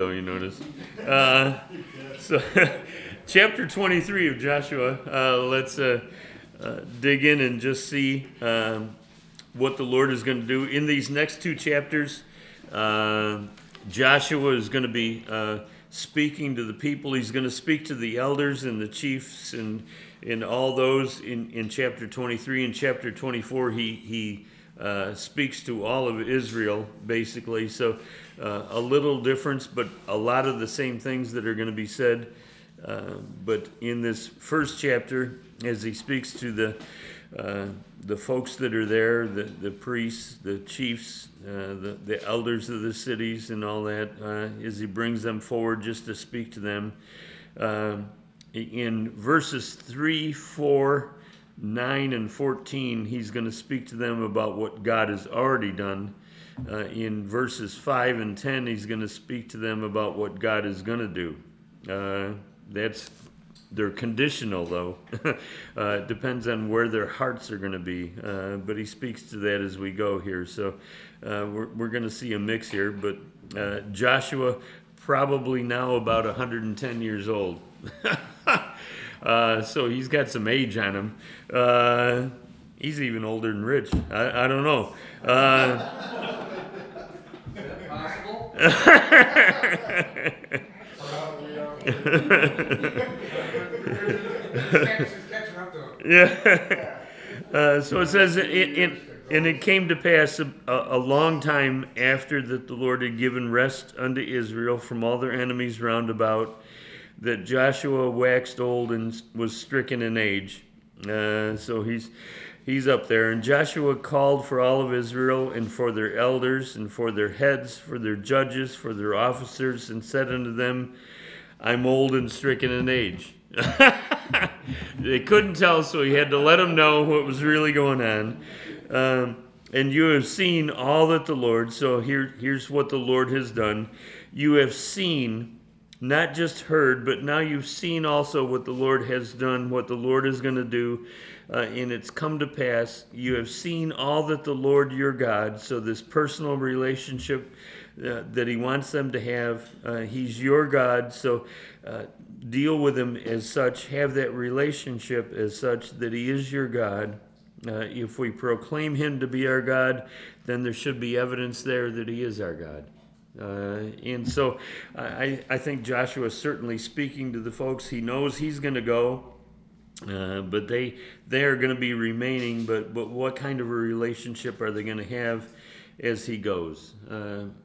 So you notice. So chapter 23 of Joshua, let's dig in and just see what the Lord is going to do. In these next two chapters, Joshua is going to be speaking to the people. He's going to speak to the elders and the chiefs and all those in chapter 23. In chapter 24, he speaks to all of Israel, basically. So a little difference, but a lot of the same things that are going to be said. But in this first chapter, as he speaks to the folks that are there, the priests, the chiefs, the elders of the cities and all that, as he brings them forward just to speak to them. In verses 3, 4, 9 and 14, he's going to speak to them about what God has already done. In verses 5 and 10, he's going to speak to them about what God is going to do. They're conditional, though. It depends on where their hearts are going to be. But he speaks to that as we go here. So we're going to see a mix here. But Joshua, probably now about 110 years old. So he's got some age on him. He's even older than Rich. I don't know. Is that possible? Yeah. So it says, and it came to pass a long time after that the Lord had given rest unto Israel from all their enemies round about, that Joshua waxed old and was stricken in age. So he's up there. And Joshua called for all of Israel, and for their elders, and for their heads, for their judges, for their officers, and said unto them, I'm old and stricken in age. They couldn't tell, so he had to let them know what was really going on. And you have seen all that the Lord, so here's what the Lord has done. You have seen, not just heard, but now you've seen also what the Lord has done, what the Lord is going to do, and it's come to pass. You have seen all that the Lord your God, so this personal relationship that he wants them to have, he's your God, so deal with him as such, have that relationship as such that he is your God. If we proclaim him to be our God, then there should be evidence there that he is our God. And so I think Joshua is certainly speaking to the folks. He knows he's going to go, but they are going to be remaining. But what kind of a relationship are they going to have as he goes?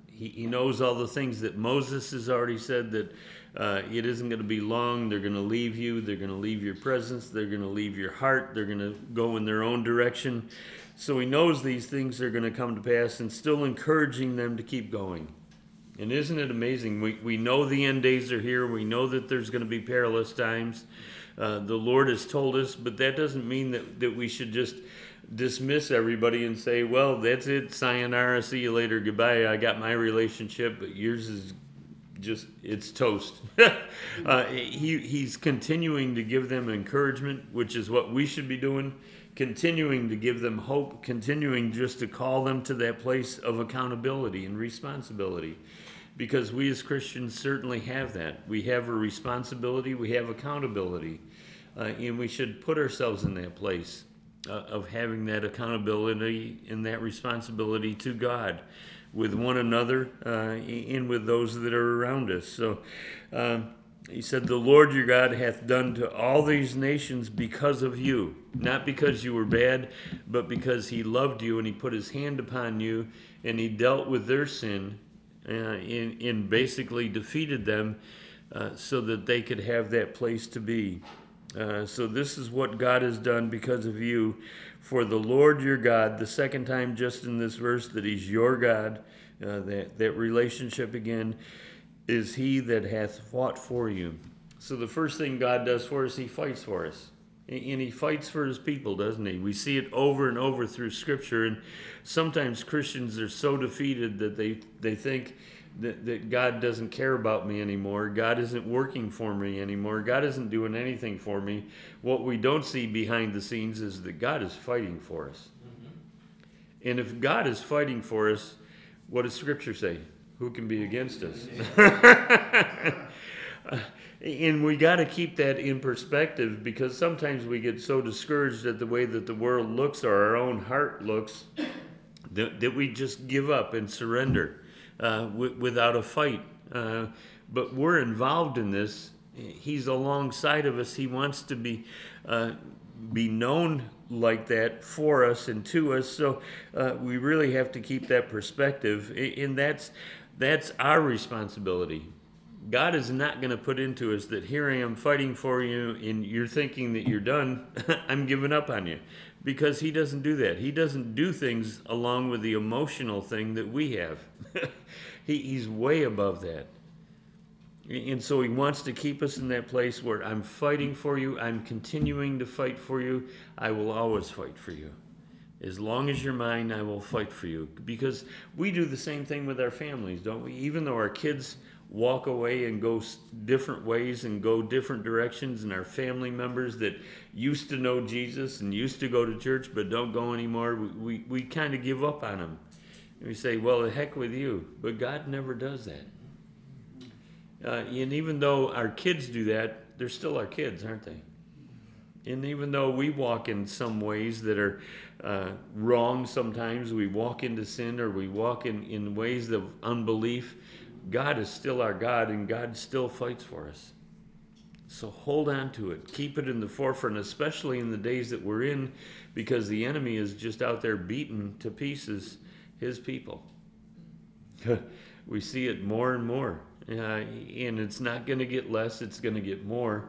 He knows all the things that Moses has already said, that it isn't going to be long. They're going to leave you. They're going to leave your presence. They're going to leave your heart. They're going to go in their own direction. So he knows these things are going to come to pass, and still encouraging them to keep going. And isn't it amazing? We know the end days are here. We know that there's going to be perilous times. The Lord has told us, but that doesn't mean that we should just dismiss everybody and say, well, that's it, sayonara, see you later, goodbye. I got my relationship, but yours is just, it's toast. He's continuing to give them encouragement, which is what we should be doing, continuing to give them hope, continuing just to call them to that place of accountability and responsibility. Because we as Christians certainly have that. We have a responsibility, we have accountability, and we should put ourselves in that place of having that accountability and that responsibility to God with one another and with those that are around us. So he said, the Lord your God hath done to all these nations because of you, not because you were bad, but because he loved you and he put his hand upon you and he dealt with their sin and basically defeated them so that they could have that place to be. So this is what God has done because of you. For the Lord your God, the second time just in this verse that he's your God, that relationship again, is he that hath fought for you. So the first thing God does for us, he fights for us. And he fights for his people, doesn't he? We see it over and over through Scripture. And sometimes Christians are so defeated that they think that God doesn't care about me anymore. God isn't working for me anymore. God isn't doing anything for me. What we don't see behind the scenes is that God is fighting for us. Mm-hmm. And if God is fighting for us, what does Scripture say? who can be against us? And we got to keep that in perspective, because sometimes we get so discouraged at the way that the world looks or our own heart looks that we just give up and surrender without a fight. But we're involved in this. He's alongside of us. He wants to be known like that for us and to us. So we really have to keep that perspective, and that's our responsibility. God is not going to put into us that here I am fighting for you and you're thinking that you're done. I'm giving up on you, because he doesn't do that. He doesn't do things along with the emotional thing that we have. He's way above that. And so he wants to keep us in that place where I'm fighting for you. I'm continuing to fight for you. I will always fight for you. As long as you're mine, I will fight for you. Because we do the same thing with our families, don't we? Even though our kids walk away and go different ways and go different directions, and our family members that used to know Jesus and used to go to church but don't go anymore, we kind of give up on them. And we say, well, the heck with you. But God never does that. And even though our kids do that, they're still our kids, aren't they? And even though we walk in some ways that are wrong sometimes, we walk into sin or we walk in ways of unbelief, God is still our God, and God still fights for us. So hold on to it. Keep it in the forefront, especially in the days that we're in, because the enemy is just out there beating to pieces his people. We see it more and more. And it's not going to get less, it's going to get more.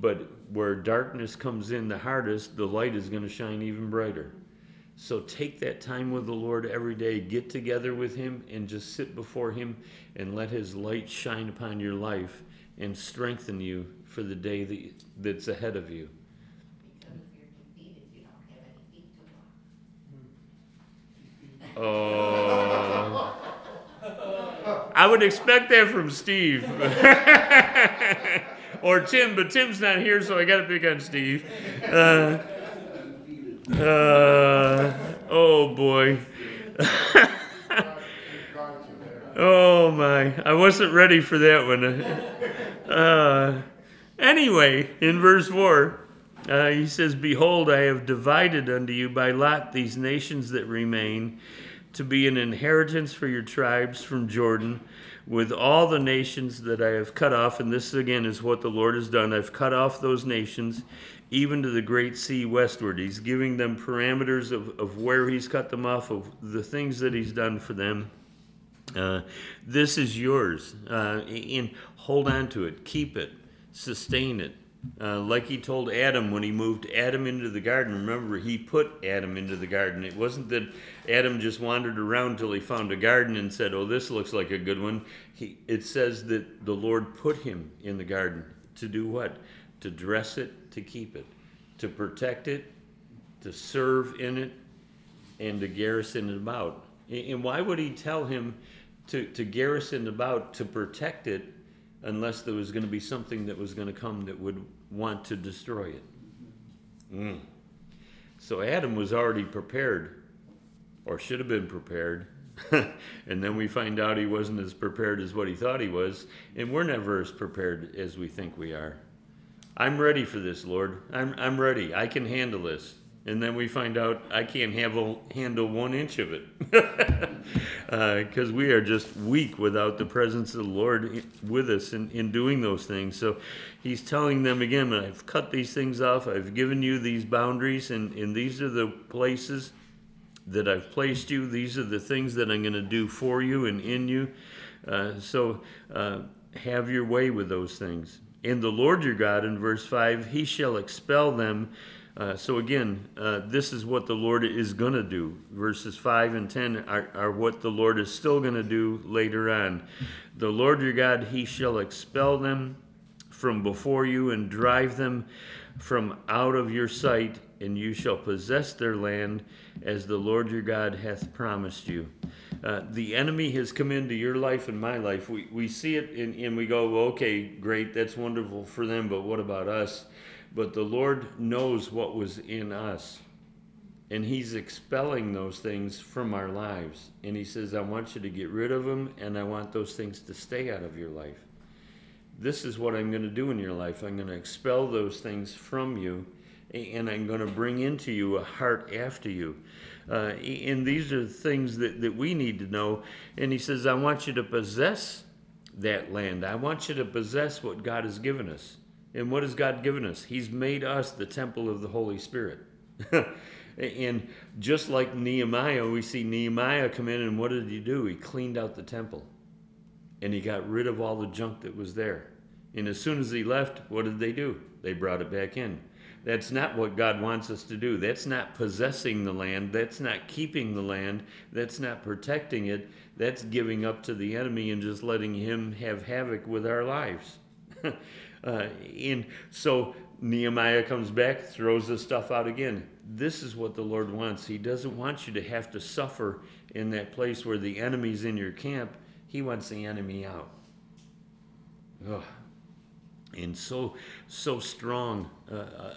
But where darkness comes in the hardest, the light is going to shine even brighter. So take that time with the Lord every day. Get together with him and just sit before him and let his light shine upon your life and strengthen you for the day that's ahead of you. Because if you're defeated, you don't have any feet to walk. Oh. I would expect that from Steve or Tim, but Tim's not here, so I got to pick on Steve. Oh boy. Oh my, I wasn't ready for that one. Anyway, in verse 4, he says, "Behold, I have divided unto you by lot these nations that remain, to be an inheritance for your tribes from Jordan, with all the nations that I have cut off." And this again is what the Lord has done. I've cut off those nations, even to the great sea westward. He's giving them parameters of where he's cut them off, of the things that he's done for them. This is yours. And hold on to it. Keep it. Sustain it. Like he told Adam when he moved Adam into the garden. Remember, he put Adam into the garden. It wasn't that Adam just wandered around till he found a garden and said, oh, this looks like a good one. It says that the Lord put him in the garden to do what? To dress it, to keep it, to protect it, to serve in it, and to garrison it about. And why would he tell him to garrison it about, to protect it, unless there was going to be something that was going to come that would want to destroy it? So Adam was already prepared, or should have been prepared, and then we find out he wasn't as prepared as what he thought he was, and we're never as prepared as we think we are. I'm ready for this, Lord. I'm ready. I can handle this. And then we find out I can't handle 1 inch of it, because we are just weak without the presence of the Lord with us in doing those things. So he's telling them again, I've cut these things off. I've given you these boundaries, and these are the places that I've placed you. These are the things that I'm going to do for you and in you. So have your way with those things. And the Lord your God, in verse 5, he shall expel them. So again, this is what the Lord is going to do. Verses 5 and 10 are what the Lord is still going to do later on. The Lord your God, he shall expel them from before you and drive them from out of your sight, and you shall possess their land as the Lord your God hath promised you. The enemy has come into your life and my life. We see it and we go, well, okay, great, that's wonderful for them, but what about us? But the Lord knows what was in us, And he's expelling those things from our lives. And he says, I want you to get rid of them, and I want those things to stay out of your life. This is what I'm going to do in your life. I'm going to expel those things from you, and I'm going to bring into you a heart after you. And these are things that we need to know. And he says, I want you to possess that land. I want you to possess what God has given us. And what has God given us? He's made us the temple of the Holy Spirit. And just like Nehemiah, we see Nehemiah come in, and what did he do? He cleaned out the temple, and he got rid of all the junk that was there. And as soon as he left, what did they do? They brought it back in. That's not what God wants us to do. That's not possessing the land. That's not keeping the land. That's not protecting it. That's giving up to the enemy and just letting him have havoc with our lives. And so Nehemiah comes back, throws the stuff out again. This is what the Lord wants. He doesn't want you to have to suffer in that place where the enemy's in your camp. He wants the enemy out. Ugh. And so strong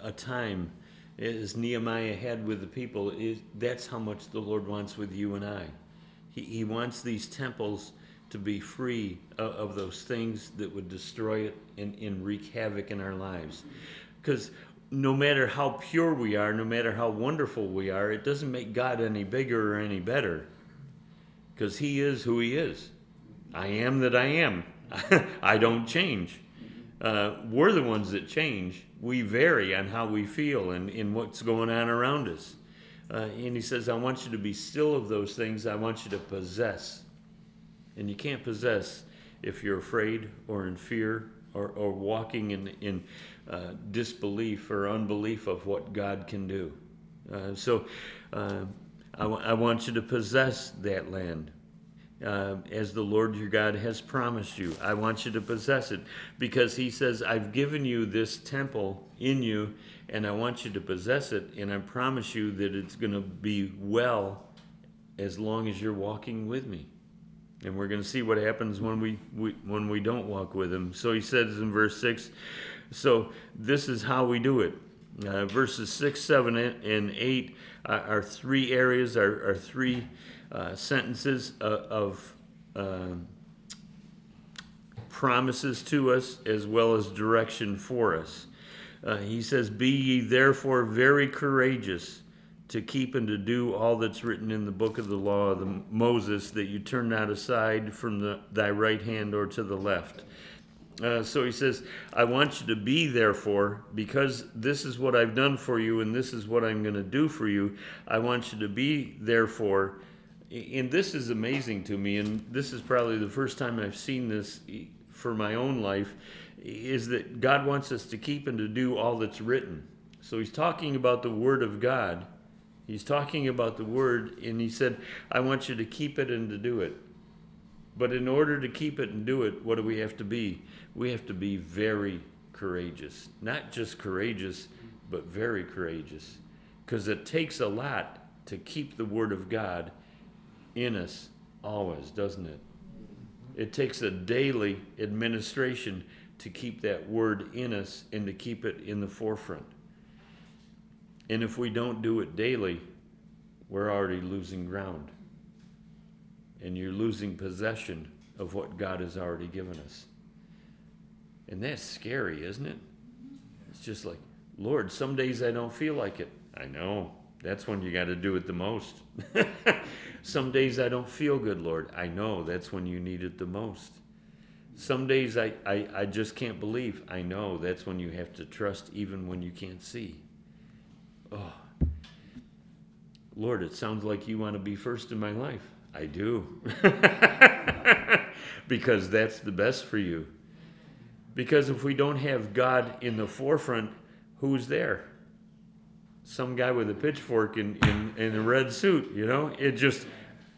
a time as Nehemiah had with the people, that's how much the Lord wants with you and I. He wants these temples to be free of those things that would destroy it and wreak havoc in our lives. Because no matter how pure we are, no matter how wonderful we are, it doesn't make God any bigger or any better, because he is who he is. I am that I am. I don't change. We're the ones that change. We vary on how we feel and what's going on around us. And he says, I want you to be still of those things. I want you to possess. And you can't possess if you're afraid or in fear or walking in disbelief or unbelief of what God can do. I want you to possess that land as the Lord your God has promised you. I want you to possess it, because he says, I've given you this temple in you, and I want you to possess it, and I promise you that it's going to be well as long as you're walking with me. And we're going to see what happens when we don't walk with him. So he says in verse 6, so this is how we do it. Verses 6, 7, and 8 are three areas, are three sentences of promises to us, as well as direction for us. He says, be ye therefore very courageous, to keep and to do all that's written in the book of the law of Moses, that you turn not aside from thy right hand or to the left. So he says, I want you to be therefore, because this is what I've done for you and this is what I'm going to do for you. I want you to be therefore, and this is amazing to me, and this is probably the first time I've seen this for my own life, is that God wants us to keep and to do all that's written. So he's talking about the Word of God. He's talking about the Word, and he said, I want you to keep it and to do it. But in order to keep it and do it, what do we have to be? We have to be very courageous. Not just courageous, but very courageous. Because it takes a lot to keep the Word of God in us always, doesn't it? It takes a daily administration to keep that Word in us and to keep it in the forefront. And if we don't do it daily, we're already losing ground. And you're losing possession of what God has already given us. And that's scary, isn't it? It's just like, Lord, some days I don't feel like it. I know. That's when you got to do it the most. Some days I don't feel good, Lord. I know. That's when you need it the most. Some days I just can't believe. I know. That's when you have to trust, even when you can't see. Oh, Lord, it sounds like you want to be first in my life. I do. Because that's the best for you. Because if we don't have God in the forefront, who's there? Some guy with a pitchfork in a red suit, you know? It just,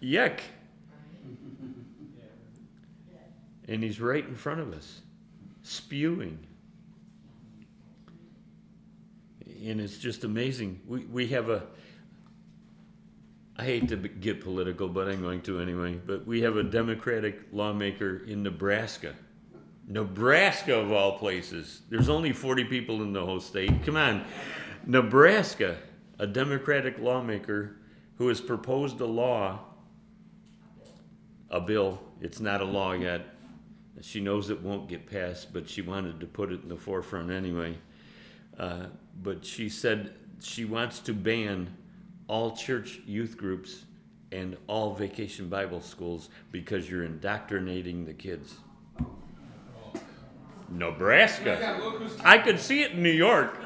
yuck. And he's right in front of us, spewing. And it's just amazing. We have I hate to get political, but I'm going to anyway, but we have a Democratic lawmaker in Nebraska. Nebraska, of all places. There's only 40 people in the whole state. Come on. Nebraska. a Democratic lawmaker who has proposed a law, a bill, it's not a law yet. She knows it won't get passed, but she wanted to put it in the forefront anyway. But she said she wants to ban all church youth groups and all vacation Bible schools because you're indoctrinating the kids. Nebraska. I could see it in New York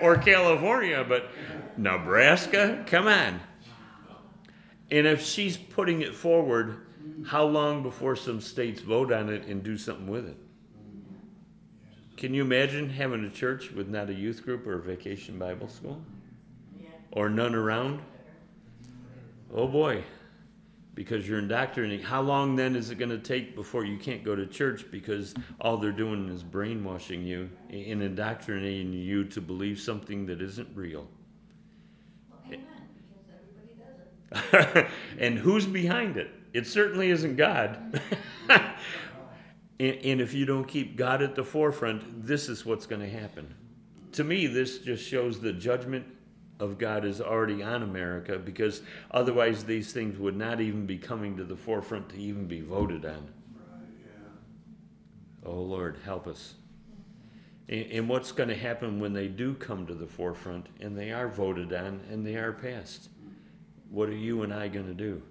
or California, but Nebraska? Come on. And if she's putting it forward, how long before some states vote on it and do something with it? Can you imagine having a church with not a youth group or a vacation Bible school? Or none around? Oh boy, because you're indoctrinating. How long then is it going to take before you can't go to church because all they're doing is brainwashing you and indoctrinating you to believe something that isn't real? Well, amen, because everybody does it. And who's behind it? It certainly isn't God. And if you don't keep God at the forefront, this is what's going to happen. To me, this just shows the judgment of God is already on America, because otherwise these things would not even be coming to the forefront to even be voted on. Oh, Lord, help us. And what's going to happen when they do come to the forefront and they are voted on and they are passed? What are you and I going to do?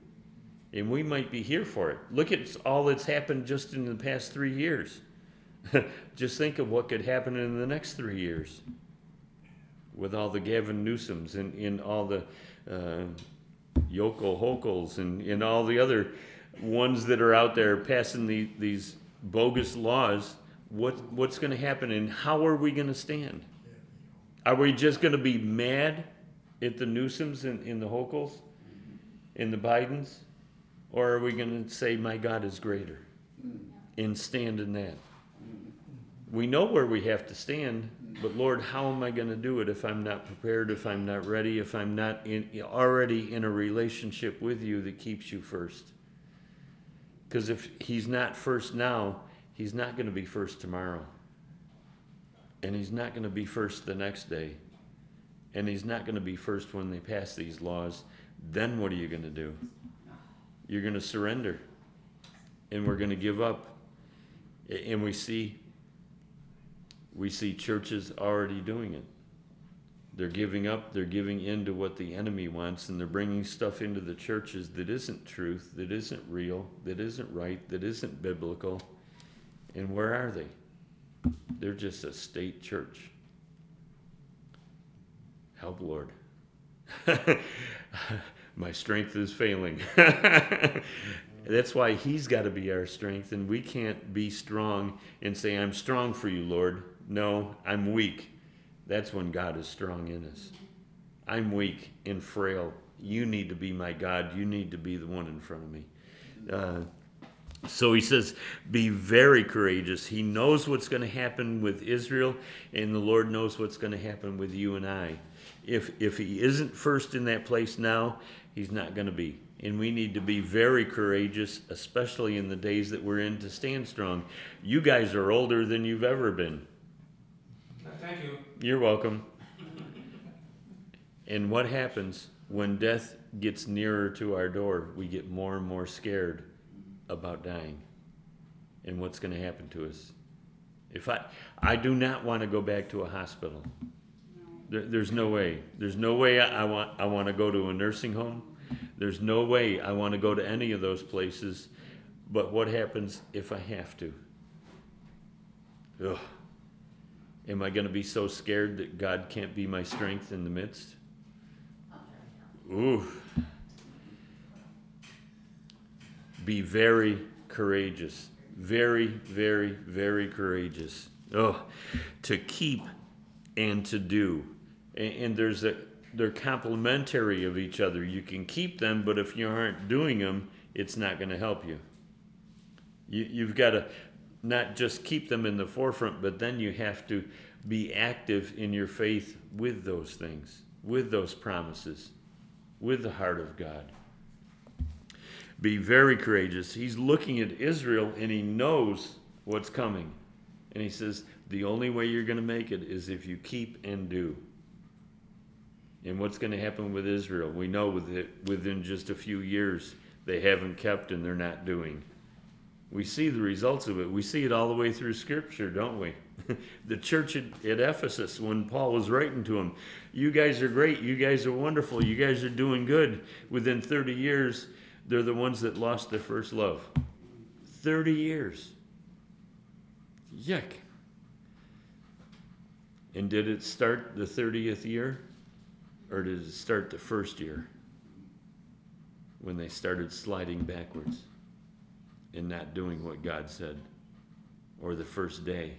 And we might be here for it. Look at all that's happened just in the past 3 years. Just think of what could happen in the next 3 years with all the Gavin Newsoms and all the Yoko Hokels and all the other ones that are out there passing these bogus laws. What's going to happen, and how are we going to stand? Are we just going to be mad at the Newsoms and the Hokels and the Bidens? Or are we going to say, my God is greater, and stand in that? We know where we have to stand, but Lord, how am I going to do it if I'm not prepared, if I'm not ready, if I'm not already in a relationship with you that keeps you first? Because if he's not first now, he's not going to be first tomorrow. And he's not going to be first the next day. And he's not going to be first when they pass these laws. Then what are you going to do? You're going to surrender, and we're going to give up. And we see churches already doing it. They're giving up, they're giving in to what the enemy wants, and they're bringing stuff into the churches that isn't truth, that isn't real, that isn't right, that isn't biblical. And where are they? They're just a state church. Help, Lord. My strength is failing. That's why he's got to be our strength, and we can't be strong and say, I'm strong for you, Lord. No, I'm weak. That's when God is strong in us. I'm weak and frail. You need to be my God. You need to be the one in front of me. So he says, be very courageous. He knows what's going to happen with Israel, and the Lord knows what's going to happen with you and I. If he isn't first in that place now, he's not going to be. And we need to be very courageous, especially in the days that we're in, to stand strong. You guys are older than you've ever been. Thank you. You're welcome. And what happens when death gets nearer to our door? We get more and more scared about dying and what's going to happen to us. If I do not want to go back to a hospital. There's no way. There's no way I want to go to a nursing home. There's no way I want to go to any of those places. But what happens if I have to? Ugh. Am I going to be so scared that God can't be my strength in the midst? Ooh. Be very courageous. Very, very, very courageous. Oh, to keep and to do. And they're complementary of each other. You can keep them, but if you aren't doing them, it's not going to help you. You've got to not just keep them in the forefront, but then you have to be active in your faith with those things, with those promises, with the heart of God. Be very courageous. He's looking at Israel, and he knows what's coming. And he says, the only way you're going to make it is if you keep and do. And what's going to happen with Israel? We know within just a few years they haven't kept and they're not doing. We see the results of it. We see it all the way through Scripture, don't we? The church at Ephesus, when Paul was writing to them, you guys are great, you guys are wonderful, you guys are doing good. Within 30 years, they're the ones that lost their first love. 30 years. Yuck. And did it start the 30th year? Or did it start the first year when they started sliding backwards and not doing what God said? Or the first day?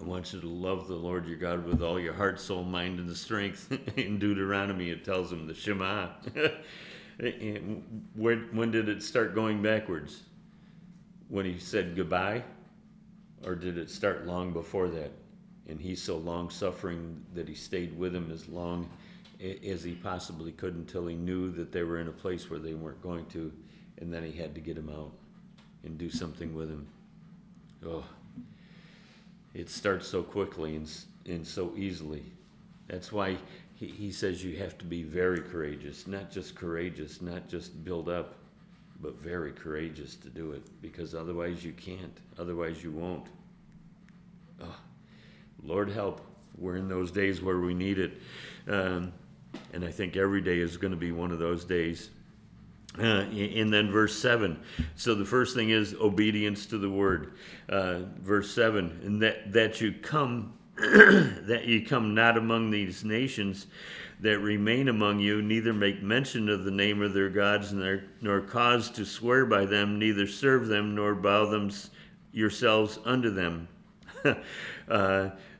I want you to love the Lord your God with all your heart, soul, mind, and strength. In Deuteronomy, it tells them the Shema. When did it start going backwards? When he said goodbye? Or did it start long before that? And he's so long-suffering that he stayed with him as long as he possibly could until he knew that they were in a place where they weren't going to, and then he had to get him out and do something with him. Oh, it starts so quickly and so easily. That's why he says you have to be very courageous, not just build up, but very courageous to do it, because otherwise you can't, otherwise you won't. Oh, Lord help. We're in those days where we need it. And I think every day is going to be one of those days. And then verse 7. So the first thing is obedience to the word. Verse 7, and that you come that ye come not among these nations that remain among you, neither make mention of the name of their gods, nor cause to swear by them, neither serve them, nor bow them yourselves unto them.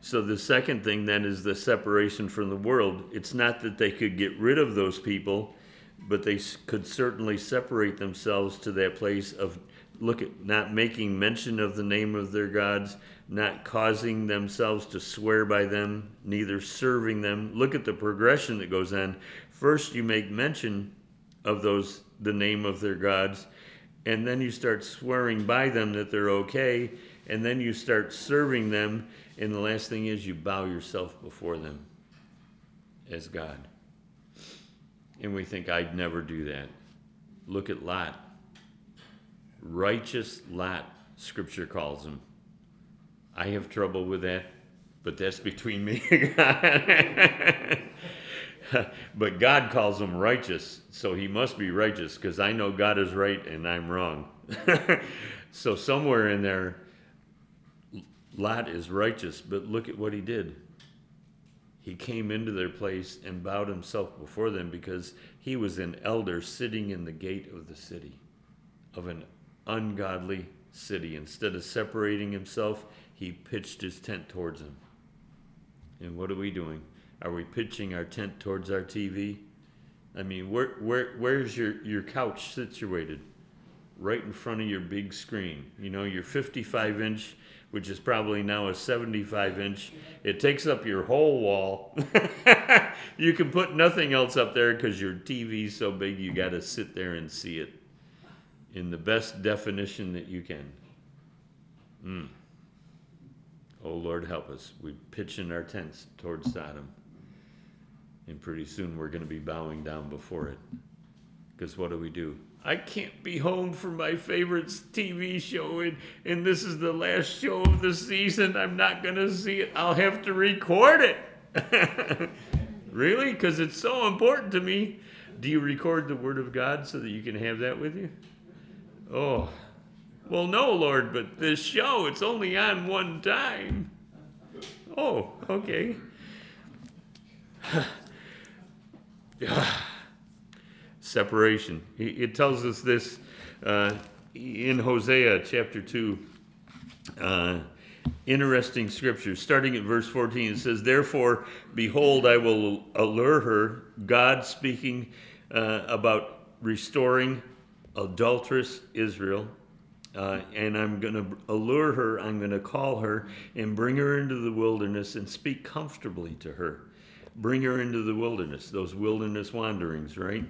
So the second thing then is the separation from the world. It's not that they could get rid of those people, but they could certainly separate themselves to that place of, look at, not making mention of the name of their gods, not causing themselves to swear by them, neither serving them. Look at the progression that goes on. First you make mention of those, the name of their gods, and then you start swearing by them that they're okay, and then you start serving them, and the last thing is you bow yourself before them as God. And we think, I'd never do that. Look at Lot. Righteous Lot, Scripture calls him. I have trouble with that, but that's between me and God. But God calls him righteous, so he must be righteous, because I know God is right and I'm wrong. So somewhere in there, Lot is righteous, but look at what he did. He came into their place and bowed himself before them because he was an elder sitting in the gate of the city, of an ungodly city. Instead of separating himself, he pitched his tent towards him. And what are we doing? Are we pitching our tent towards our TV? I mean, where's your couch situated? Right in front of your big screen. You know, your 55-inch, which is probably now a 75-inch. It takes up your whole wall. You can put nothing else up there because your TV's so big you got to sit there and see it in the best definition that you can. Oh, Lord, help us. We're pitching our tents towards Sodom. And pretty soon we're going to be bowing down before it. Because what do? I can't be home for my favorite TV show, and this is the last show of the season. I'm not going to see it. I'll have to record it. Really? Because it's so important to me. Do you record the Word of God so that you can have that with you? Oh, well, no, Lord, but this show, it's only on one time. Oh, okay. Separation. It tells us this in Hosea chapter 2. Interesting scripture. Starting at verse 14, it says, therefore, behold, I will allure her, God speaking about restoring adulterous Israel. And I'm going to allure her, I'm going to call her and bring her into the wilderness and speak comfortably to her. Bring her into the wilderness, those wilderness wanderings, right?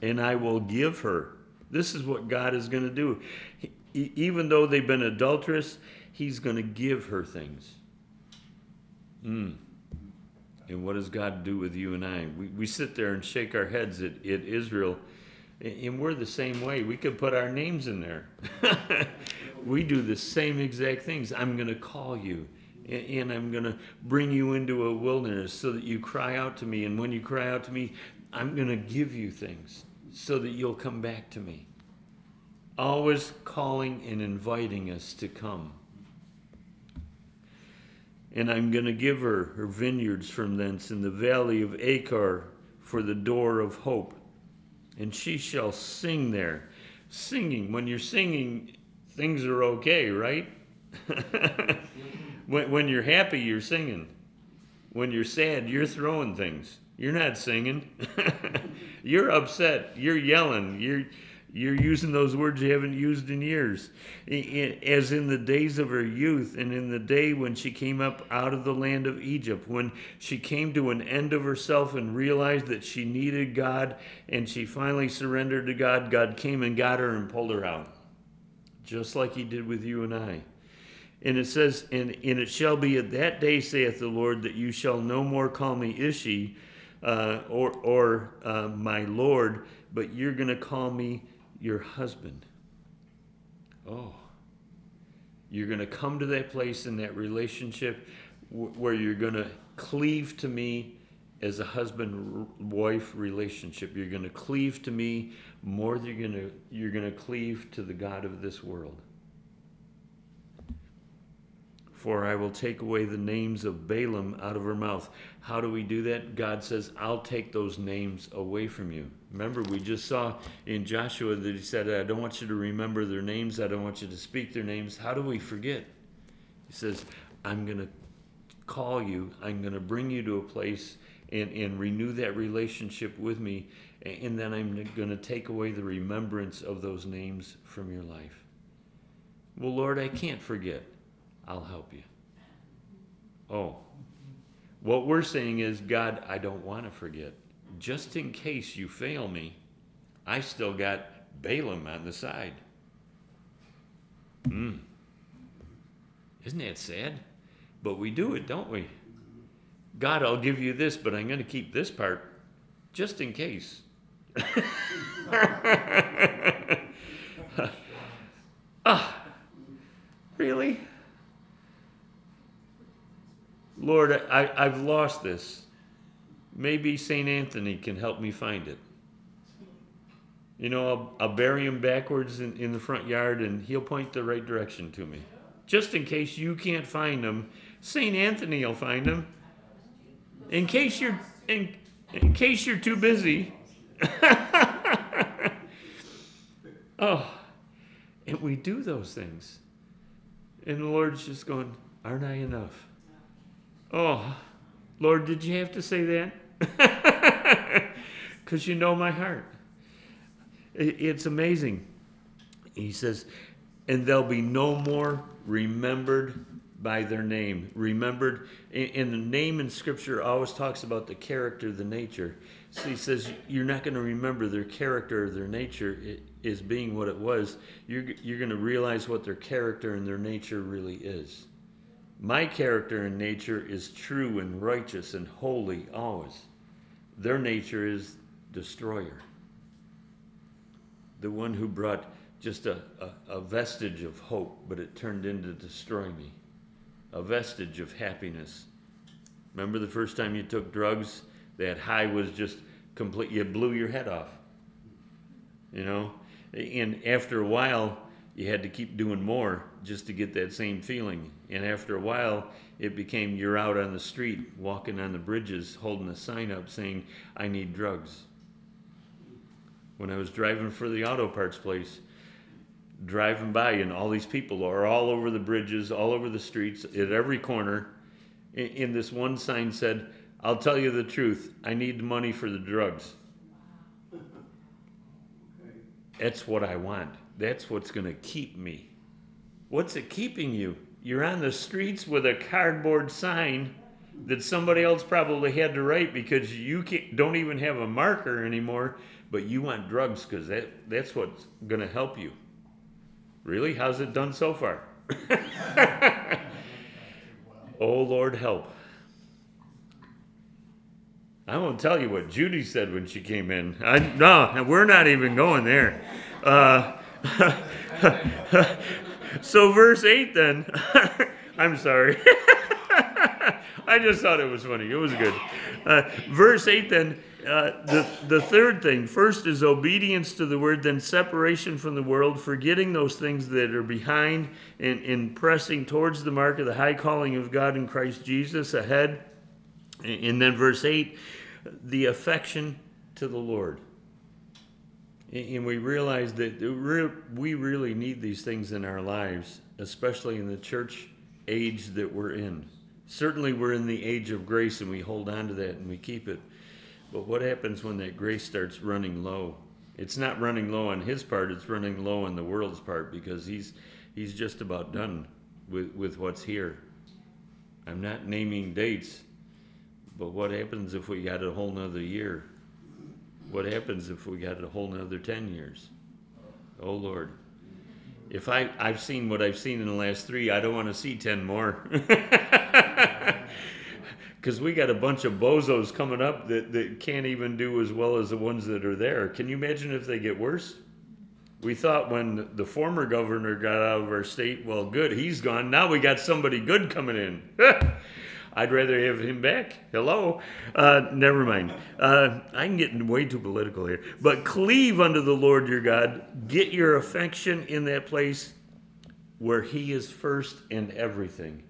And I will give her. This is what God is going to do. Even though they've been adulterous, he's going to give her things. And what does God do with you and I? We sit there and shake our heads at Israel, and we're the same way. We could put our names in there. We do the same exact things. I'm going to call you, and I'm going to bring you into a wilderness so that you cry out to me. And when you cry out to me, I'm going to give you things so that you'll come back to me. Always calling and inviting us to come. And I'm going to give her vineyards from thence in the valley of Achor for the door of hope. And she shall sing there. Singing, when you're singing, things are okay, right? When you're happy, you're singing. When you're sad, you're throwing things. You're not singing. You're upset. You're yelling. You're using those words you haven't used in years. As in the days of her youth, and in the day when she came up out of the land of Egypt, when she came to an end of herself and realized that she needed God, and she finally surrendered to God, God came and got her and pulled her out, just like he did with you and I. And it says, and it shall be at that day, saith the Lord, that you shall no more call me Ishi, or my Lord, but you're going to call me your husband. Oh, you're going to come to that place in that relationship where you're going to cleave to me as a husband-wife relationship. You're going to cleave to me more than you're going to cleave to the god of this world. For I will take away the names of Balaam out of her mouth. How do we do that? God says, I'll take those names away from you. Remember, we just saw in Joshua that he said, I don't want you to remember their names. I don't want you to speak their names. How do we forget? He says, I'm going to call you. I'm going to bring you to a place and renew that relationship with me. And then I'm going to take away the remembrance of those names from your life. Well, Lord, I can't forget. I'll help you. Oh, what we're saying is, God, I don't want to forget. Just in case you fail me, I still got Balaam on the side. Isn't that sad? But we do it, don't we? God, I'll give you this, but I'm going to keep this part just in case. Really? Lord, I've lost this. Maybe St. Anthony can help me find it. You know, I'll bury him backwards in the front yard, and he'll point the right direction to me. Just in case you can't find him, St. Anthony will find him. In case you're too busy. Oh, and we do those things. And the Lord's just going, aren't I enough? Oh, Lord, did you have to say that? Because you know my heart. It's amazing. He says, and they'll be no more remembered by their name. Remembered, and the name in Scripture always talks about the character, the nature. So he says, you're not going to remember their character or their nature as being what it was. You're going to realize what their character and their nature really is. My character and nature is true and righteous and holy always. Their nature is destroyer. The one who brought just a vestige of hope, but it turned into destroy me. A vestige of happiness. Remember the first time you took drugs? That high was just complete. You blew your head off. You know? And after a while, you had to keep doing more just to get that same feeling. And after a while, it became you're out on the street, walking on the bridges, holding a sign up saying, I need drugs. When I was driving for the auto parts place, driving by, and all these people are all over the bridges, all over the streets, at every corner. And this one sign said, I'll tell you the truth, I need the money for the drugs. That's what I want. That's what's going to keep me. What's it keeping you? You're on the streets with a cardboard sign that somebody else probably had to write because you don't even have a marker anymore, but you want drugs because that's what's going to help you. Really? How's it done so far? Oh, Lord, help. I won't tell you what Judy said when she came in. No, we're not even going there. So verse 8 then. I'm sorry. I just thought it was funny. It was good. Verse 8 then, the third thing. First is obedience to the word, then separation from the world, forgetting those things that are behind and pressing towards the mark of the high calling of God in Christ Jesus ahead. And then verse 8, the affection to the Lord. And we realize that we really need these things in our lives, especially in the church age that we're in. Certainly we're in the age of grace and we hold on to that and we keep it. But what happens when that grace starts running low? It's not running low on his part, it's running low on the world's part, because he's just about done with what's here. I'm not naming dates, but what happens if we got a whole nother year? What happens if we got a whole nother 10 years? Oh Lord. If I've seen what I've seen in the last 3, I don't want to see 10 more. Because we got a bunch of bozos coming up that can't even do as well as the ones that are there. Can you imagine if they get worse? We thought when the former governor got out of our state, well, good, he's gone. Now we got somebody good coming in. I'd rather have him back. Hello. Never mind. I'm getting way too political here. But cleave unto the Lord your God. Get your affection in that place where he is first in everything.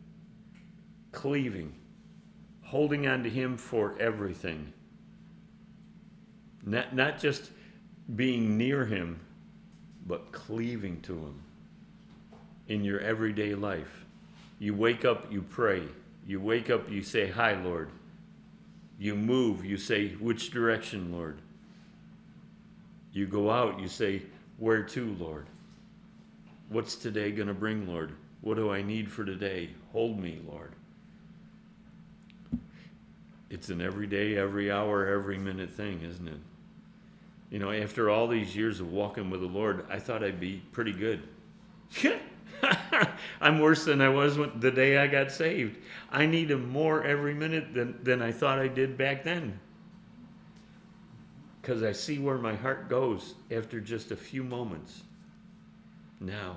Cleaving. Holding on to him for everything. Not just being near him, but cleaving to him in your everyday life. You wake up, you pray. You wake up, you say, hi, Lord. You move, you say, which direction, Lord? You go out, you say, where to, Lord? What's today going to bring, Lord? What do I need for today? Hold me, Lord. It's an every day, every hour, every minute thing, isn't it? You know, after all these years of walking with the Lord, I thought I'd be pretty good. I'm worse than I was the day I got saved. I need him more every minute than I thought I did back then. Because I see where my heart goes after just a few moments. Now,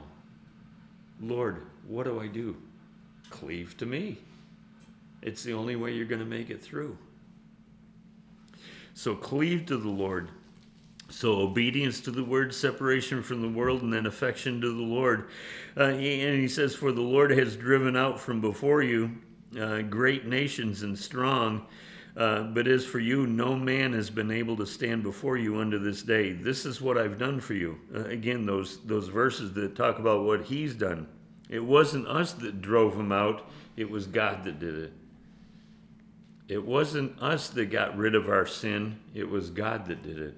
Lord, what do I do? Cleave to me. It's the only way you're going to make it through. So cleave to the Lord. So obedience to the word, separation from the world, and then affection to the Lord. And he says, for the Lord has driven out from before you great nations and strong, but as for you, no man has been able to stand before you unto this day. This is what I've done for you. Again, those verses that talk about what he's done. It wasn't us that drove him out. It was God that did it. It wasn't us that got rid of our sin. It was God that did it.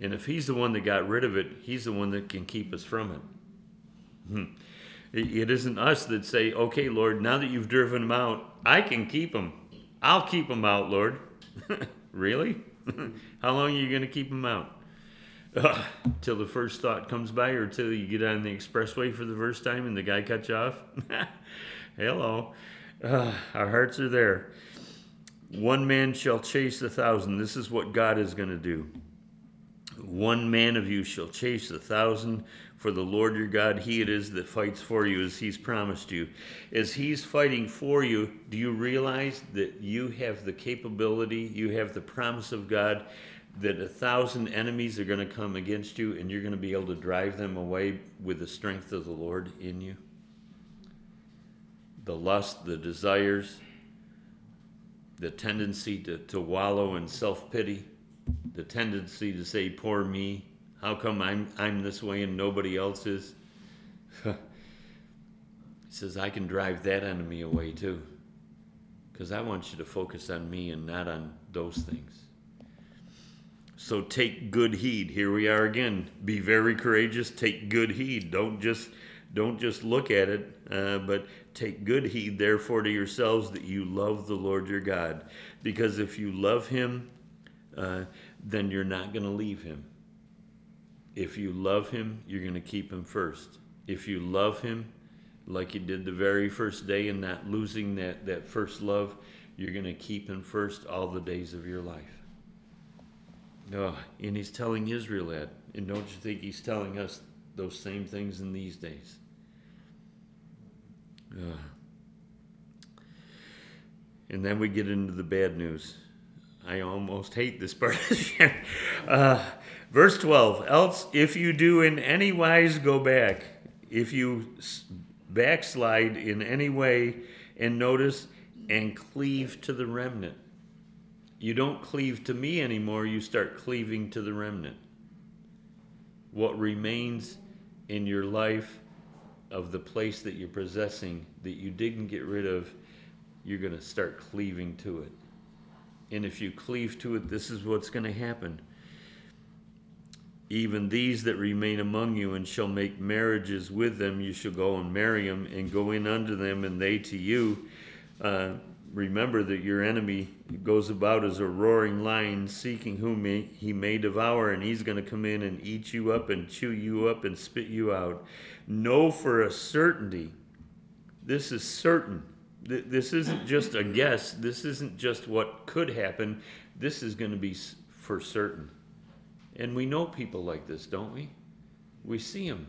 And if he's the one that got rid of it, he's the one that can keep us from it. It isn't us that say, okay, Lord, now that you've driven them out, I can keep them. I'll keep them out, Lord. Really? How long are you going to keep them out? Till the first thought comes by, or till you get on the expressway for the first time and the guy cuts you off? Hello. Our hearts are there. One man shall chase 1,000. This is what God is going to do. One man of you shall chase 1,000, for the Lord your God, he it is that fights for you as he's promised you. As he's fighting for you, do you realize that you have the capability, you have the promise of God that 1,000 enemies are going to come against you and you're going to be able to drive them away with the strength of the Lord in you? The lust, the desires, the tendency to wallow in self-pity, the tendency to say, poor me, how come I'm this way and nobody else is? He says, I can drive that enemy away too, because I want you to focus on me and not on those things. So take good heed. Here we are again. Be very courageous. Take good heed. Don't just look at it, but take good heed, therefore, to yourselves that you love the Lord your God. Because if you love him, then you're not going to leave him. If you love him, you're going to keep him first. If you love him like you did the very first day and not losing that first love, You're going to keep him first all the days of your life. And he's telling Israel that. And don't you think he's telling us those same things in these days? And then we get into the bad news. I almost hate this part. Verse 12, else if you do in any wise go back, if you backslide in any way, and notice, and cleave to the remnant. You don't cleave to me anymore, you start cleaving to the remnant. What remains in your life of the place that you're possessing that you didn't get rid of, you're going to start cleaving to it. And if you cleave to it, this is what's going to happen. Even these that remain among you, and shall make marriages with them, you shall go and marry them, and go in unto them, and they to you. Remember that your enemy goes about as a roaring lion, seeking whom he may devour, and he's going to come in and eat you up, and chew you up, and spit you out. Know for a certainty, this is certain. This isn't just a guess. This isn't just what could happen. This is going to be for certain. And we know people like this, don't we? We see them.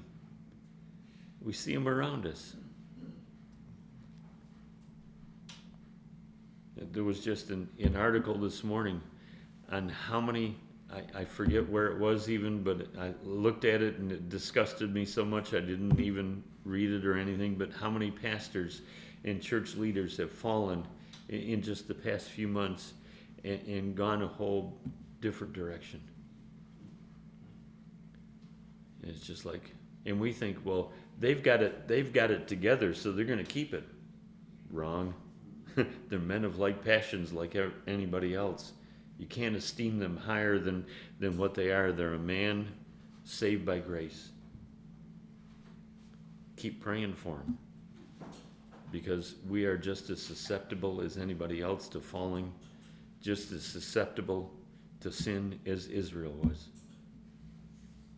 We see them around us. There was just an article this morning on how many, I forget where it was even, but I looked at it and it disgusted me so much I didn't even read it or anything, but how many pastors and church leaders have fallen in just the past few months and gone a whole different direction. And it's just like, and we think, well, they've got it together, so they're going to keep it. Wrong. They're men of like passions like anybody else. You can't esteem them higher than what they are. They're a man saved by grace. Keep praying for them, because we are just as susceptible as anybody else to falling, just as susceptible to sin as Israel was.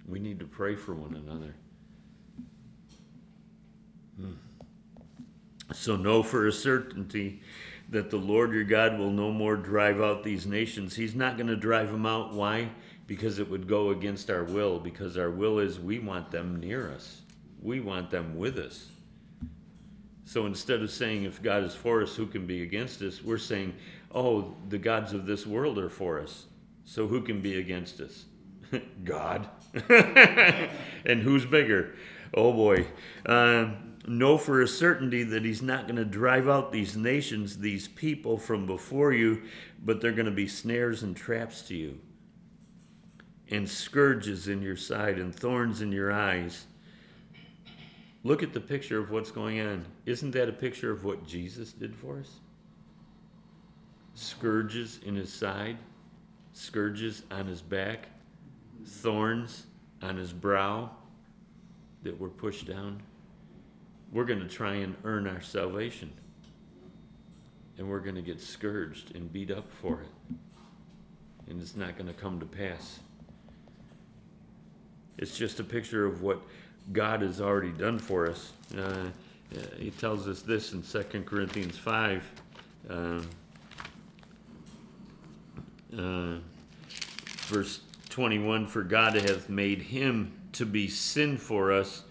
We need to pray for one another. So know for a certainty that the Lord your God will no more drive out these nations. He's not going to drive them out. Why? Because it would go against our will, because our will is we want them near us. We want them with us. So instead of saying, if God is for us, who can be against us? We're saying, oh, the gods of this world are for us. So who can be against us? God. And who's bigger? Oh, boy. Know for a certainty that he's not going to drive out these nations, these people from before you, but they're going to be snares and traps to you, and scourges in your side, and thorns in your eyes. Look at the picture of what's going on. Isn't that a picture of what Jesus did for us? Scourges in his side, scourges on his back, thorns on his brow that were pushed down. We're going to try and earn our salvation, and we're going to get scourged and beat up for it, and it's not going to come to pass. It's just a picture of what God has already done for us. He tells us this in 2 Corinthians 5. Verse 21, for God hath made him to be sin for us,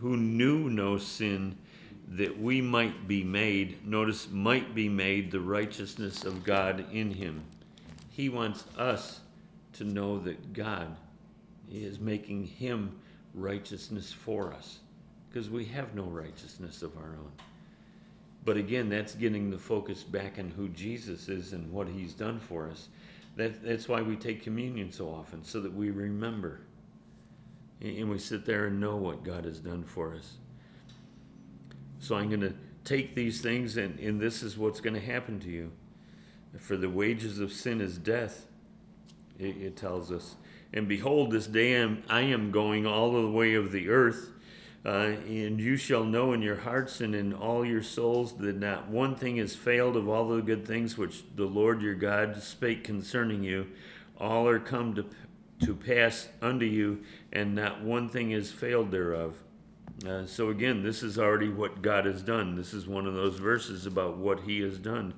who knew no sin, that we might be made, notice, might be made the righteousness of God in him. He wants us to know that God is making him righteousness for us, because we have no righteousness of our own. But again, that's getting the focus back on who Jesus is and what he's done for us. That's why we take communion so often, so that we remember. And we sit there and know what God has done for us. So I'm going to take these things, and this is what's going to happen to you. For the wages of sin is death, it tells us. And behold, this day I am going all the way of the earth, and you shall know in your hearts and in all your souls that not one thing has failed of all the good things which the Lord your God spake concerning you. All are come to pass unto you, and not one thing is failed thereof. So again, this is already what God has done. This is one of those verses about what he has done.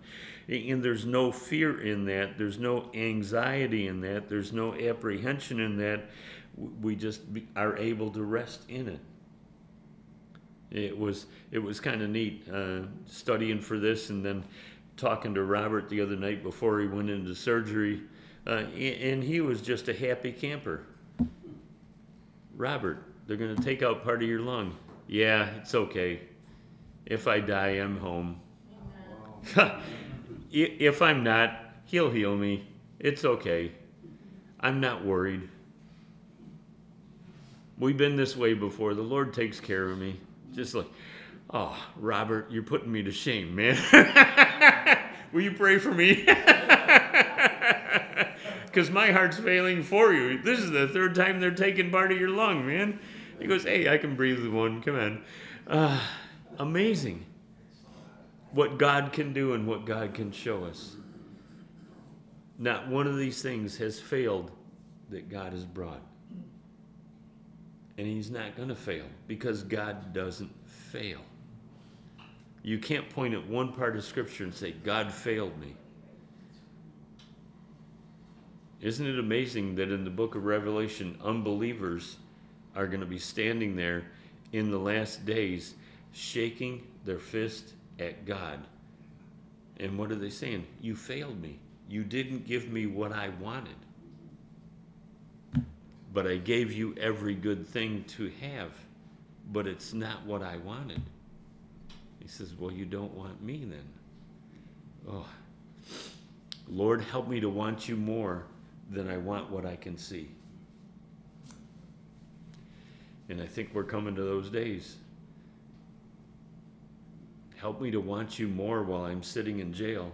And there's no fear in that. There's no anxiety in that. There's no apprehension in that. We just are able to rest in it. It was kind of neat studying for this, and then talking to Robert the other night before he went into surgery, and he was just a happy camper. Robert, they're going to take out part of your lung. Yeah, it's okay. If I die, I'm home. If I'm not, he'll heal me. It's okay. I'm not worried. We've been this way before. The Lord takes care of me. Just like, oh, Robert, you're putting me to shame, man. Will you pray for me? Because my heart's failing for you. This is the third time they're taking part of your lung, man. He goes, hey, I can breathe with one. Come on. Amazing what God can do and what God can show us. Not one of these things has failed that God has brought. And he's not going to fail, because God doesn't fail. You can't point at one part of Scripture and say, God failed me. Isn't it amazing that in the book of Revelation, unbelievers are going to be standing there in the last days shaking their fist at God. And what are they saying? You failed me. You didn't give me what I wanted. But I gave you every good thing to have, but it's not what I wanted. He says, well, you don't want me then. Oh, Lord, help me to want you more than I want what I can see. And I think we're coming to those days. Help me to want you more while I'm sitting in jail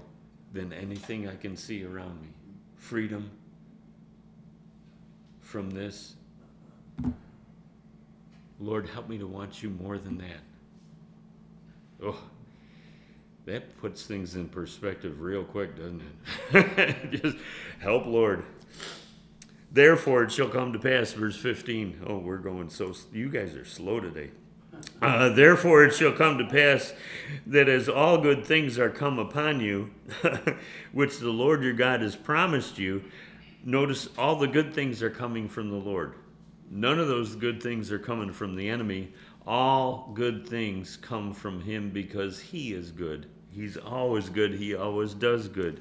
than anything I can see around me. Freedom from this. Lord, help me to want you more than that. Oh, that puts things in perspective real quick, doesn't it? Just help, Lord. Therefore it shall come to pass, verse 15. Oh, we're going so, you guys are slow today. Therefore it shall come to pass that as all good things are come upon you, which the Lord your God has promised you. Notice all the good things are coming from the Lord. None of those good things are coming from the enemy. All good things come from him, because he is good. He's always good. He always does good.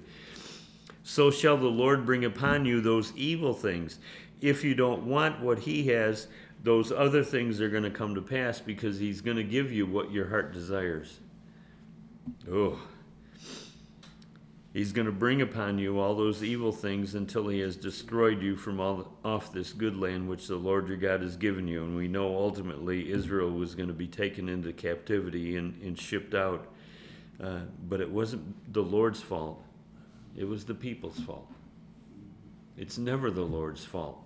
So shall the Lord bring upon you those evil things. If you don't want what he has, those other things are going to come to pass, because he's going to give you what your heart desires. Oh, he's going to bring upon you all those evil things until he has destroyed you from off this good land which the Lord your God has given you. And we know ultimately Israel was going to be taken into captivity and shipped out. But it wasn't the Lord's fault. It was the people's fault. It's never the Lord's fault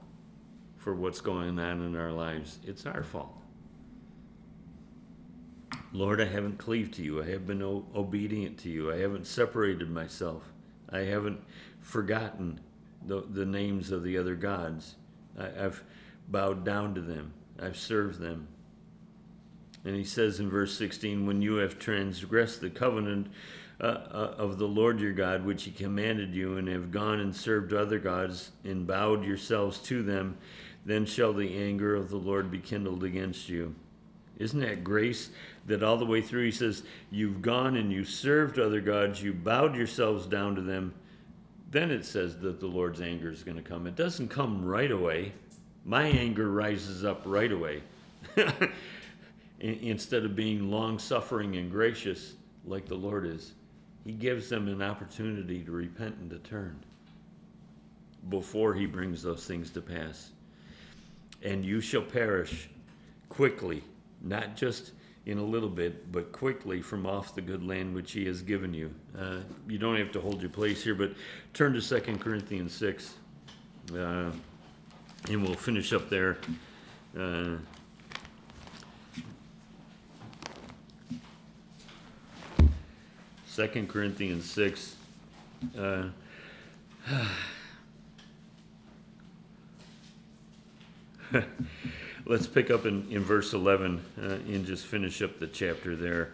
for what's going on in our lives. It's our fault. Lord, I haven't cleaved to you. I have been obedient to you. I haven't separated myself. I haven't forgotten the names of the other gods. I've bowed down to them. I've served them. And he says in verse 16, when you have transgressed the covenant of the Lord your God, which he commanded you, and have gone and served other gods and bowed yourselves to them, then shall the anger of the Lord be kindled against you. Isn't that grace that all the way through he says, you've gone and you served other gods, you bowed yourselves down to them. Then it says that the Lord's anger is going to come. It doesn't come right away. My anger rises up right away. Instead of being long-suffering and gracious like the Lord is, he gives them an opportunity to repent and to turn before he brings those things to pass. And you shall perish quickly. Not just in a little bit, but quickly from off the good land which he has given you. You don't have to hold your place here, but turn to 2 Corinthians 6, and we'll finish up there. Second Corinthians 6. Let's pick up in verse 11 and just finish up the chapter there.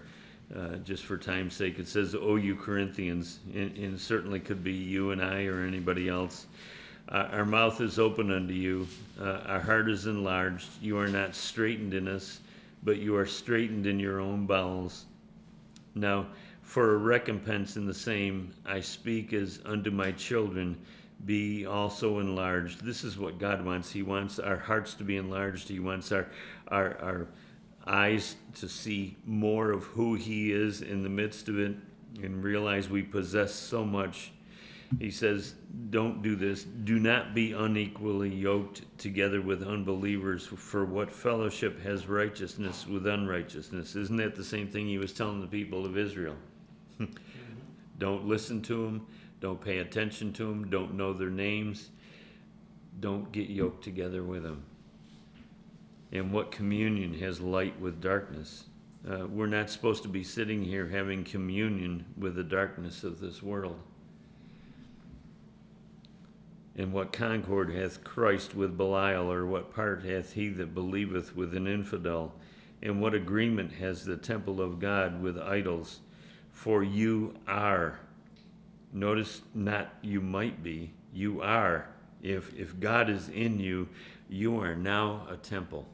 Just for time's sake, it says, "O you Corinthians," and certainly could be you and I or anybody else, "our mouth is open unto you, our heart is enlarged. You are not straitened in us, but you are straitened in your own bowels. Now, for a recompense in the same, I speak as unto my children, be also enlarged." This is what God wants. He wants our hearts to be enlarged. He wants our eyes to see more of who He is in the midst of it and realize we possess so much. He says, don't do this. "Do not be unequally yoked together with unbelievers, for what fellowship has righteousness with unrighteousness?" Isn't that the same thing He was telling the people of Israel? Don't listen to them. Don't pay attention to them. Don't know their names. Don't get yoked together with them. And what communion has light with darkness? We're not supposed to be sitting here having communion with the darkness of this world. "And what concord hath Christ with Belial, or what part hath he that believeth with an infidel? And what agreement has the temple of God with idols? For you are," notice, not "you might be," "you are." If God is in you, you are now a temple.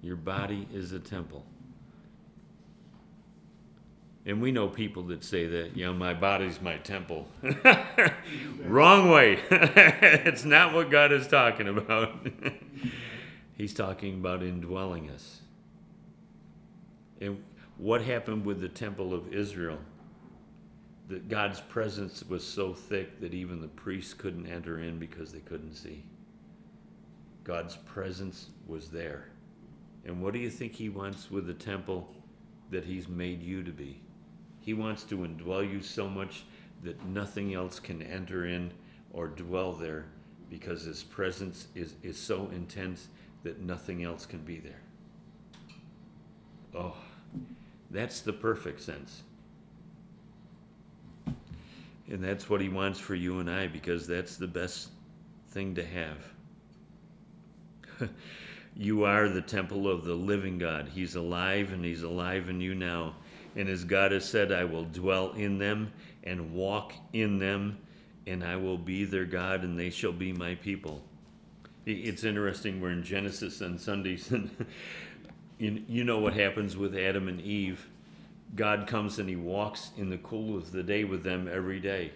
Your body is a temple. And we know people that say that, "my body's my temple." Wrong way. It's not what God is talking about. He's talking about indwelling us. And what happened with the temple of Israel? That God's presence was so thick that even the priests couldn't enter in because they couldn't see. God's presence was there. And what do you think He wants with the temple that He's made you to be? He wants to indwell you so much that nothing else can enter in or dwell there, because His presence is so intense that nothing else can be there. Oh, that's the perfect sense. And that's what He wants for you and I, because that's the best thing to have. You are the temple of the living God. He's alive, and He's alive in you now. And as God has said, "I will dwell in them and walk in them, and I will be their God, and they shall be my people." It's interesting, we're in Genesis on Sundays, and you know what happens with Adam and Eve. God comes and He walks in the cool of the day with them every day.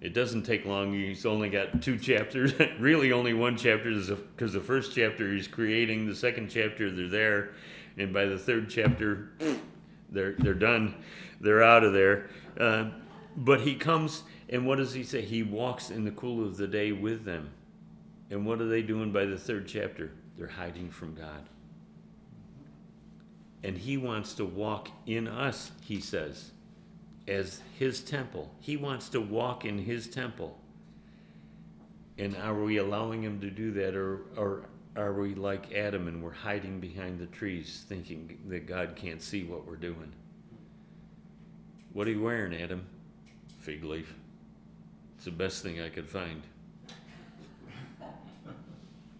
It doesn't take long. He's only got 2 chapters, really only 1 chapter, because the first chapter He's creating, the second chapter they're there, and by the third chapter, they're done. They're out of there. But He comes, and what does He say? He walks in the cool of the day with them. And what are they doing by the third chapter? They're hiding from God. And He wants to walk in us, He says, as His temple. He wants to walk in His temple. And are we allowing Him to do that, or are we like Adam and we're hiding behind the trees thinking that God can't see what we're doing? What are you wearing, Adam? Fig leaf. It's the best thing I could find.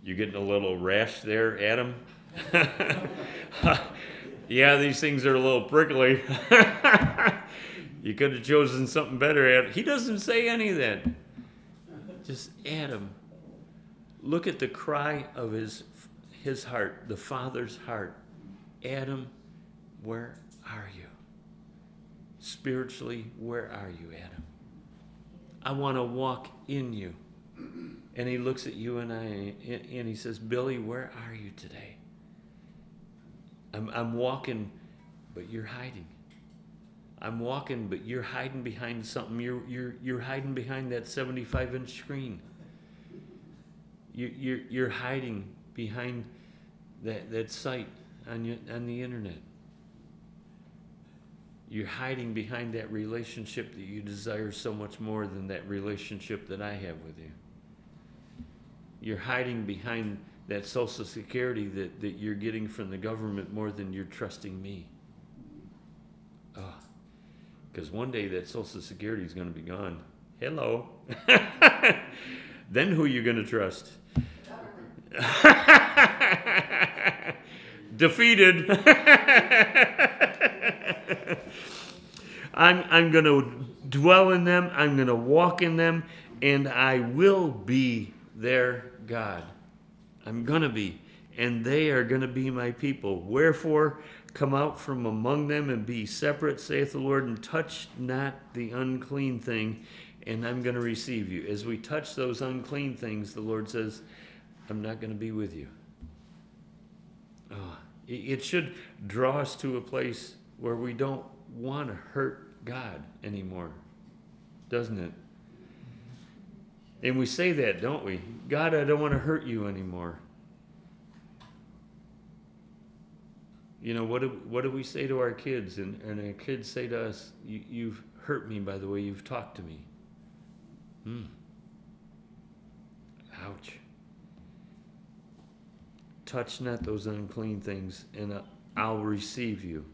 You getting a little rash there, Adam? Yeah, these things are a little prickly. You could have chosen something better, Adam. He doesn't say any of that. Just, Adam, look at the cry of his heart, the Father's heart. Adam, where are you? Spiritually, where are you, Adam? I want to walk in you. And He looks at you and I, and He says, Billy, where are you today? I'm walking, but you're hiding. I'm walking, but you're hiding behind something. You're hiding behind that 75-inch screen. You're hiding behind that site on the internet. You're hiding behind that relationship that you desire so much more than that relationship that I have with you. You're hiding behind that Social Security that you're getting from the government more than you're trusting me. Oh, because one day that Social Security is going to be gone. Hello. Then who are you going to trust? defeated. I'm going to dwell in them. I'm going to walk in them. And I will be their God. I'm going to be. And they are going to be my people. Wherefore, come out from among them and be separate, saith the Lord, and touch not the unclean thing, and I'm going to receive you. As we touch those unclean things, the Lord says, I'm not going to be with you. Oh, it should draw us to a place where we don't want to hurt God anymore, doesn't it? And we say that, don't we? God, I don't want to hurt you anymore. You know, what do we say to our kids? And our kids say to us, you've hurt me by the way you've talked to me. Ouch. Touch not those unclean things, and I'll receive you.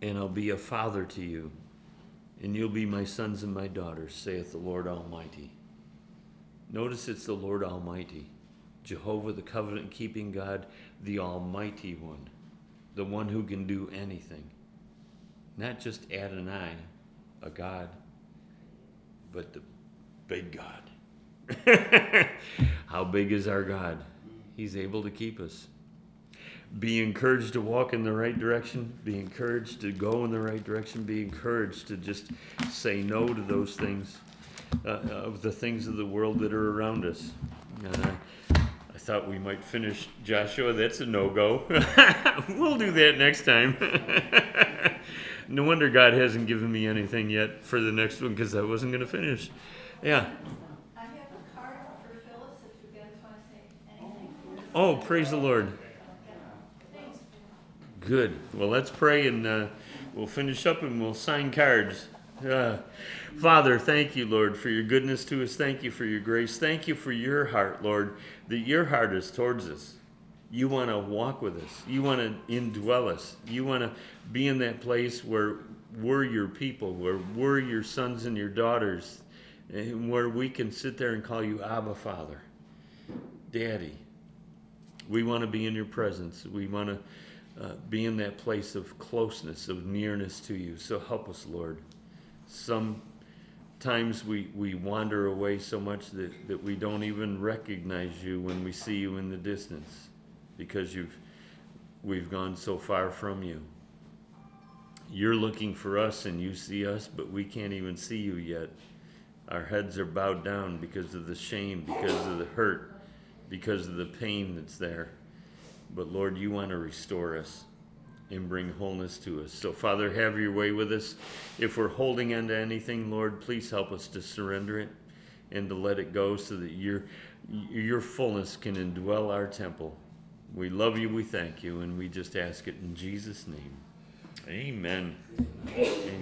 And I'll be a father to you. And you'll be my sons and my daughters, saith the Lord Almighty. Notice it's the Lord Almighty. Jehovah, the covenant-keeping God, the Almighty One, the one who can do anything. Not just Adonai, a God, but the big God. How big is our God? He's able to keep us. Be encouraged to walk in the right direction. Be encouraged to go in the right direction. Be encouraged to just say no to those things, of the things of the world that are around us. I thought we might finish Joshua. That's a no-go. We'll do that next time. No wonder God hasn't given me anything yet for the next one, because I wasn't going to finish. Yeah. I have a card for Phyllis if you guys want to say anything. Oh, praise the Lord. Good. Well, let's pray, and we'll finish up, and we'll sign cards. Father, thank you, Lord, for your goodness to us. Thank you for your grace. Thank you for your heart, Lord, that your heart is towards us. You want to walk with us. You want to indwell us. You want to be in that place where we're your people, where we're your sons and your daughters, and where we can sit there and call you Abba, Father, Daddy. We want to be in your presence. We want to be in that place of closeness, of nearness to you. So help us, Lord. Sometimes we wander away so much that we don't even recognize you when we see you in the distance, because we've gone so far from you. You're looking for us and you see us, but we can't even see you yet. Our heads are bowed down because of the shame, because of the hurt, because of the pain that's there. But Lord, you want to restore us and bring wholeness to us. So, Father, have your way with us. If we're holding on to anything, Lord, please help us to surrender it and to let it go so that your fullness can indwell our temple. We love you, we thank you, and we just ask it in Jesus' name. Amen. Amen.